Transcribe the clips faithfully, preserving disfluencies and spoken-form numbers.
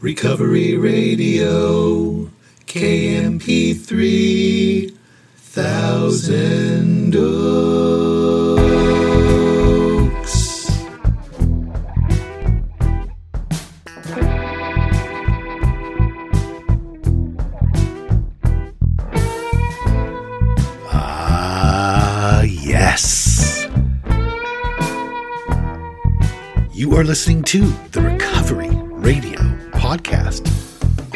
Recovery Radio, K M P three, Thousand Oaks. Ah, yes. You are listening to the Recovery Radio podcast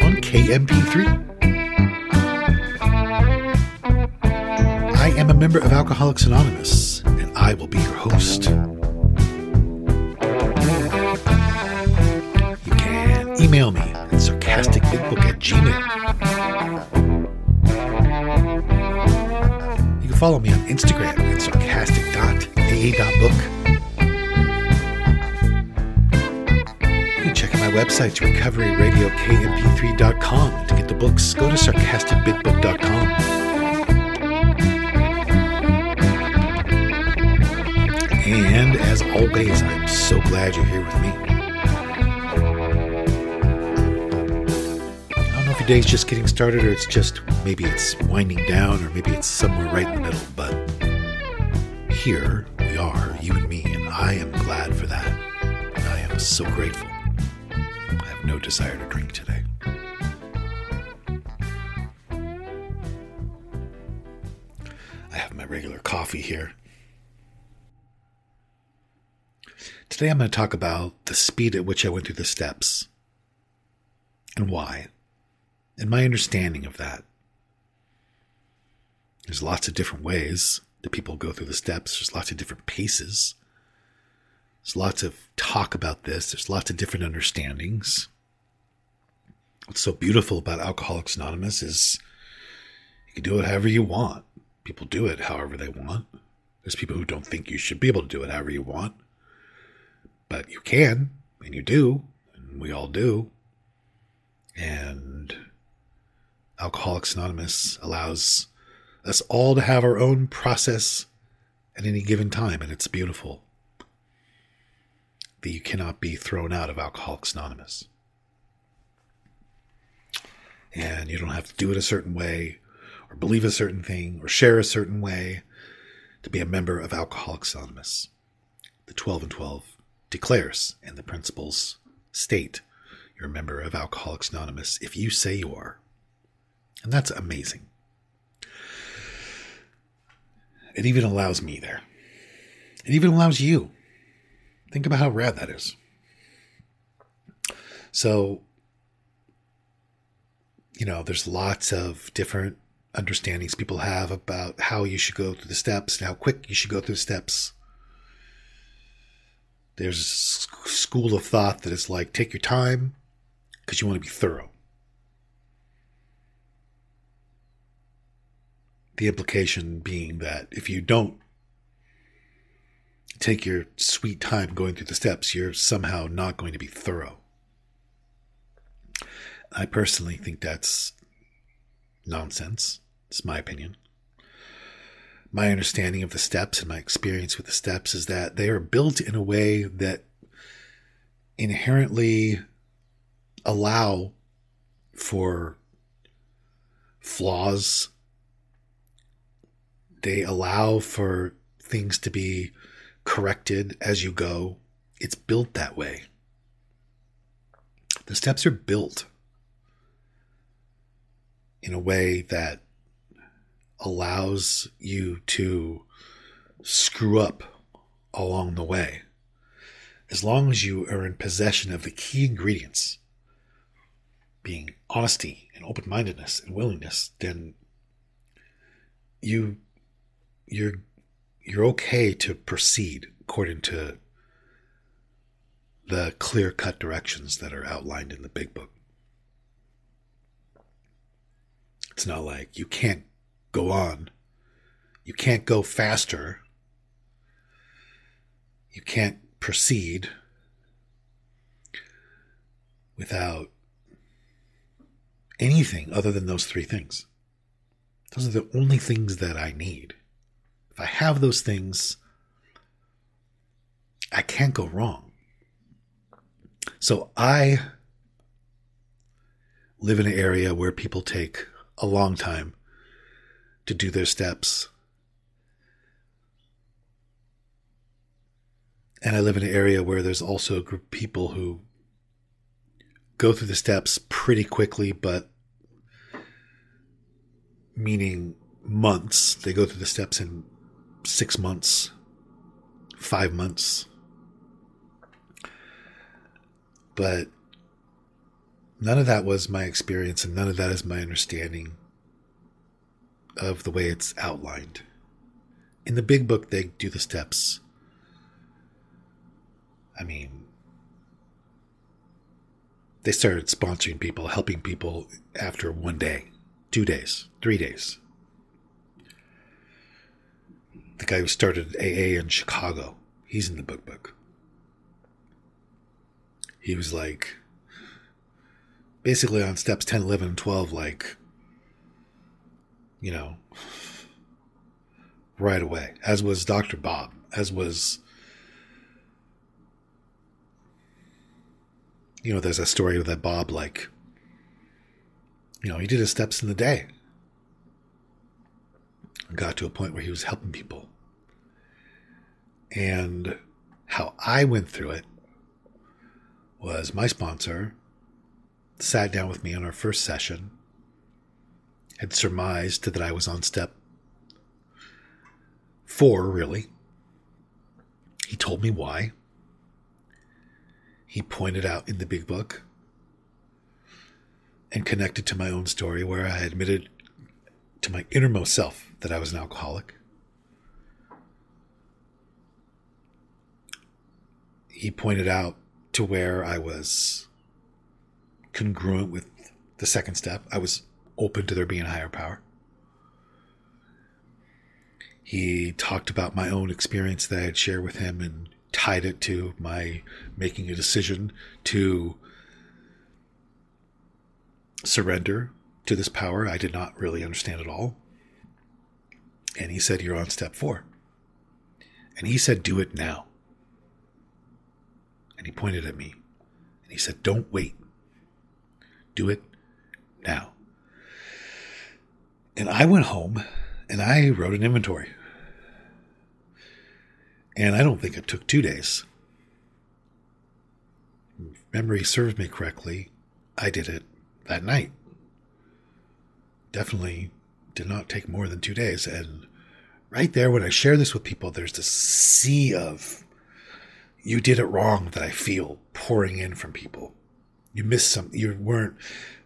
on K M P three. I am a member of Alcoholics Anonymous, and I will be your host. You can email me at sarcastic big book at gmail dot com. You can follow me on Instagram at sarcastic dot a a dot book. Check out my website, recovery radio K M P three dot com. To get the books, go to sarcastic big book dot com. And as always, I'm so glad you're here with me. I don't know if your day's just getting started, or it's just maybe it's winding down, or maybe it's somewhere right in the middle, but here we are, you and me, and I am glad for that. And I am so grateful. No desire to drink today. I have my regular coffee here. Today I'm going to talk about the speed at which I went through the steps and why, and my understanding of that. There's lots of different ways that people go through the steps. There's lots of different paces. There's lots of talk about this. There's lots of different understandings. What's so beautiful about Alcoholics Anonymous is you can do it however you want. People do it however they want. There's people who don't think you should be able to do it however you want. But you can, and you do, and we all do. And Alcoholics Anonymous allows us all to have our own process at any given time, and it's beautiful. That you cannot be thrown out of Alcoholics Anonymous. And you don't have to do it a certain way, or believe a certain thing, or share a certain way to be a member of Alcoholics Anonymous. The twelve and twelve declares, and the principles state, you're a member of Alcoholics Anonymous if you say you are. And that's amazing. It even allows me there. It even allows you. Think about how rad that is. So, you know, there's lots of different understandings people have about how you should go through the steps and how quick you should go through the steps. There's a school of thought that is like, take your time because you want to be thorough. The implication being that if you don't take your sweet time going through the steps, you're somehow not going to be thorough. I personally think that's nonsense. It's my opinion. My understanding of the steps and my experience with the steps is that they are built in a way that inherently allow for flaws. They allow for things to be corrected as you go. It's built that way. The steps are built in a way that allows you to screw up along the way, as long as you are in possession of the key ingredients, being honesty and open-mindedness and willingness. Then you you're You're okay to proceed according to the clear-cut directions that are outlined in the Big Book. It's not like you can't go on. You can't go faster. You can't proceed without anything other than those three things. Those are the only things that I need. If I have those things, I can't go wrong. So I live in an area where people take a long time to do their steps. And I live in an area where there's also a group of people who go through the steps pretty quickly, but meaning months. They go through the steps in six months, five months. But none of that was my experience, and none of that is my understanding of the way it's outlined. In the big book, they do the steps. I mean, they started sponsoring people, helping people after one day, two days, three days. The guy who started A A in Chicago, he's in the book book. He was like, basically on steps ten, eleven, and twelve, like, you know, right away. As was Doctor Bob, as was, you know, there's a story of that Bob, like, you know, he did his steps in the day. And got to a point where he was helping people. And how I went through it was my sponsor sat down with me on our first session, had surmised that I was on step four, really. He told me why. He pointed out in the big book and connected to my own story where I admitted to my innermost self that I was an alcoholic. He pointed out to where I was congruent with the second step. I was open to there being a higher power. He talked about my own experience that I had shared with him and tied it to my making a decision to surrender to this power I did not really understand at all. And he said, you're on step four. And he said, do it now. And he pointed at me. And he said, don't wait. Do it now. And I went home and I wrote an inventory. And I don't think it took two days. If memory serves me correctly, I did it that night. Definitely did not take more than two days. And right there, when I share this with people, there's this sea of, you did it wrong that I feel pouring in from people. You missed something. You weren't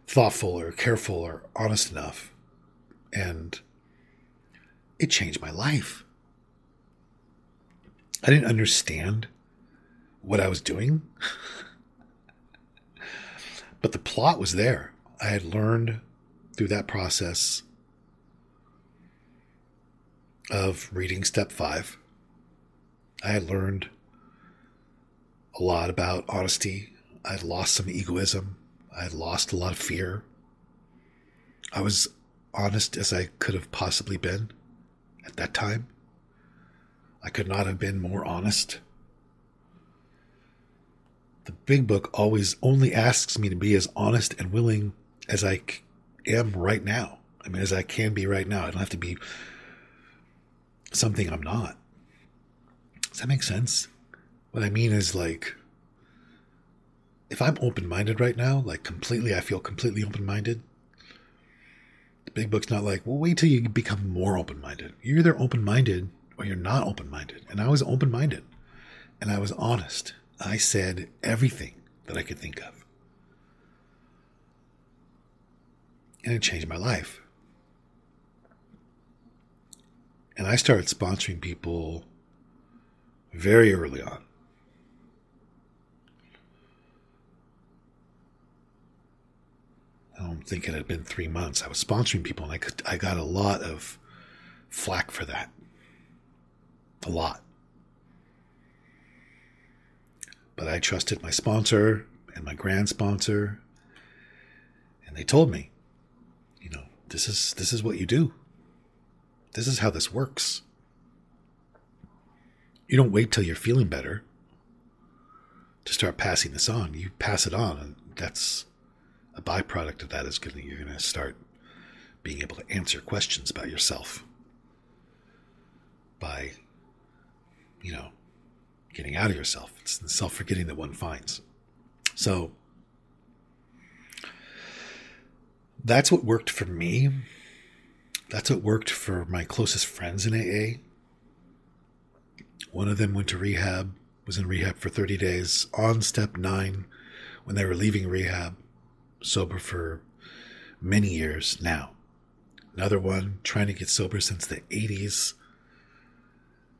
thoughtful or careful or honest enough. And it changed my life. I didn't understand what I was doing, but the plot was there. I had learned through that process of reading step five. I had learned a lot about honesty. I had lost some egoism. I had lost a lot of fear. I was honest as I could have possibly been at that time. I could not have been more honest. The big book always only asks me to be as honest and willing as I am right now. I mean, as I can be right now. I don't have to be something I'm not. Does that make sense? What I mean is, like, if I'm open-minded right now, like completely, I feel completely open-minded. The big book's not like, well, wait till you become more open-minded. You're either open-minded or you're not open-minded. And I was open-minded. And I was honest. I said everything that I could think of. And it changed my life. And I started sponsoring people very early on. I don't think it had been three months. I was sponsoring people, and I, could, I got a lot of flack for that. A lot. But I trusted my sponsor and my grand sponsor, and they told me, you know, this is this is what you do. This is how this works. You don't wait till you're feeling better to start passing this on. You pass it on, and that's a byproduct of that is going to, you're going to start being able to answer questions about yourself by, you know, getting out of yourself. It's the self-forgetting that one finds. So that's what worked for me. That's what worked for my closest friends in A A. One of them went to rehab, was in rehab for thirty days, on step nine when they were leaving rehab, sober for many years now. Another one trying to get sober since the eighties,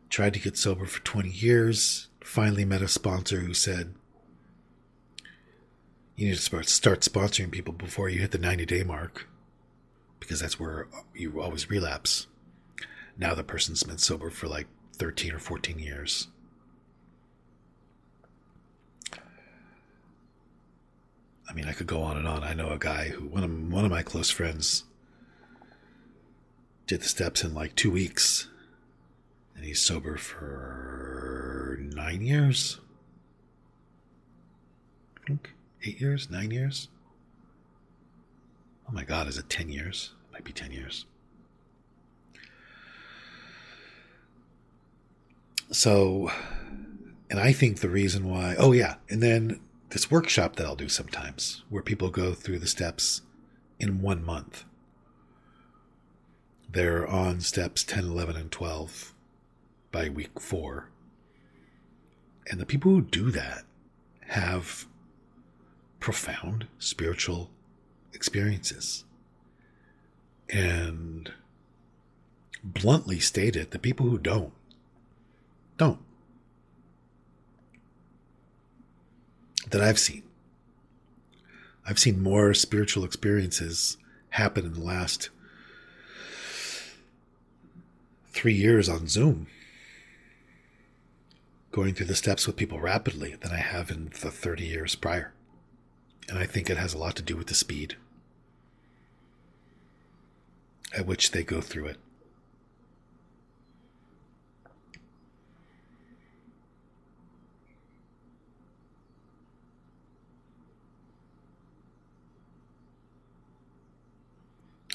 tried to get sober for twenty years, finally met a sponsor who said, you need to start sponsoring people before you hit the ninety-day mark, because that's where you always relapse. Now the person's been sober for like thirteen or fourteen years. I mean, I could go on and on. I know a guy who, one of, one of my close friends did the steps in like two weeks, and he's sober for nine years, I think. Eight years? Nine years? Oh my God, is it ten years? It might be ten years. So, and I think the reason why, oh yeah, and then this workshop that I'll do sometimes where people go through the steps in one month. They're on steps ten, eleven, and twelve by week four. And the people who do that have profound spiritual experiences. And bluntly stated, the people who don't, don't. That I've seen. I've seen more spiritual experiences happen in the last three years on Zoom, going through the steps with people rapidly, than I have in the thirty years prior. And I think it has a lot to do with the speed at which they go through it.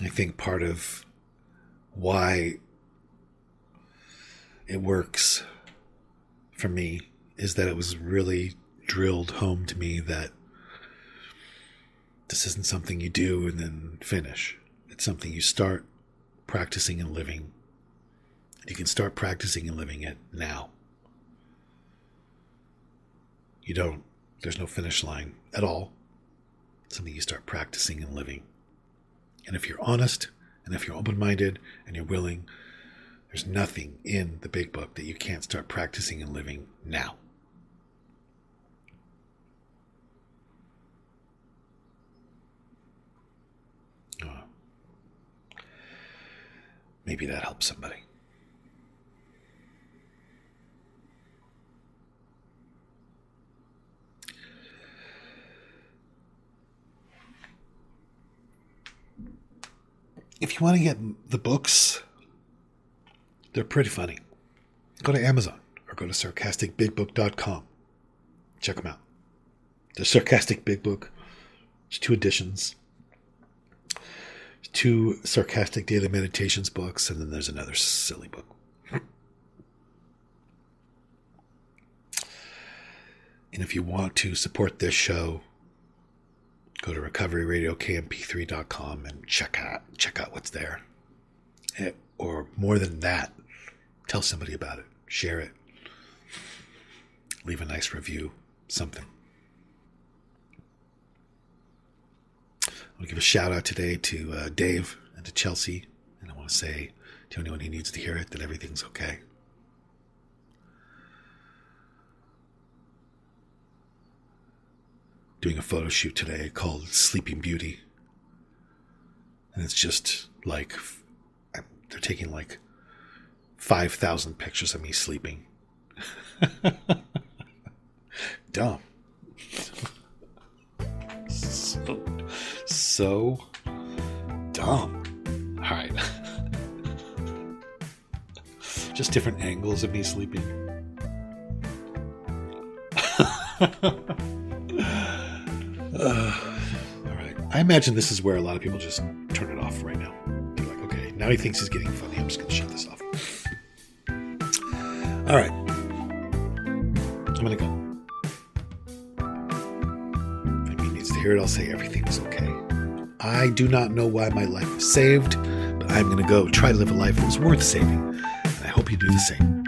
I think part of why it works for me is that it was really drilled home to me that this isn't something you do and then finish. It's something you start practicing and living. You can start practicing and living it now. You don't, there's no finish line at all. It's something you start practicing and living. And if you're honest, and if you're open-minded, and you're willing, there's nothing in the big book that you can't start practicing and living now. Maybe that helps somebody. If you want to get the books, they're pretty funny. Go to Amazon or go to sarcastic big book dot com. Check them out. The Sarcastic Big Book. There's two editions. Two sarcastic daily meditations books, and then there's another silly book. And if you want to support this show, go to recovery radio K M P three dot com and check out check out what's there. It, or more than that, tell somebody about it, share it, leave a nice review, something. I want to give a shout out today to uh, Dave and to Chelsea. And I want to say to anyone who needs to hear it that everything's okay. Doing a photo shoot today called Sleeping Beauty. And it's just like, I'm, they're taking like five thousand pictures of me sleeping. Dumb. So So dumb. All right. Just different angles of me sleeping. uh, all right. I imagine this is where a lot of people just turn it off right now. They're like, okay, now he thinks he's getting funny. I'm just going to shut this off. All right. I'm going to go. If he needs to hear it, I'll say everything is okay. I do not know why my life was saved, but I'm going to go try to live a life that was worth saving. And I hope you do the same.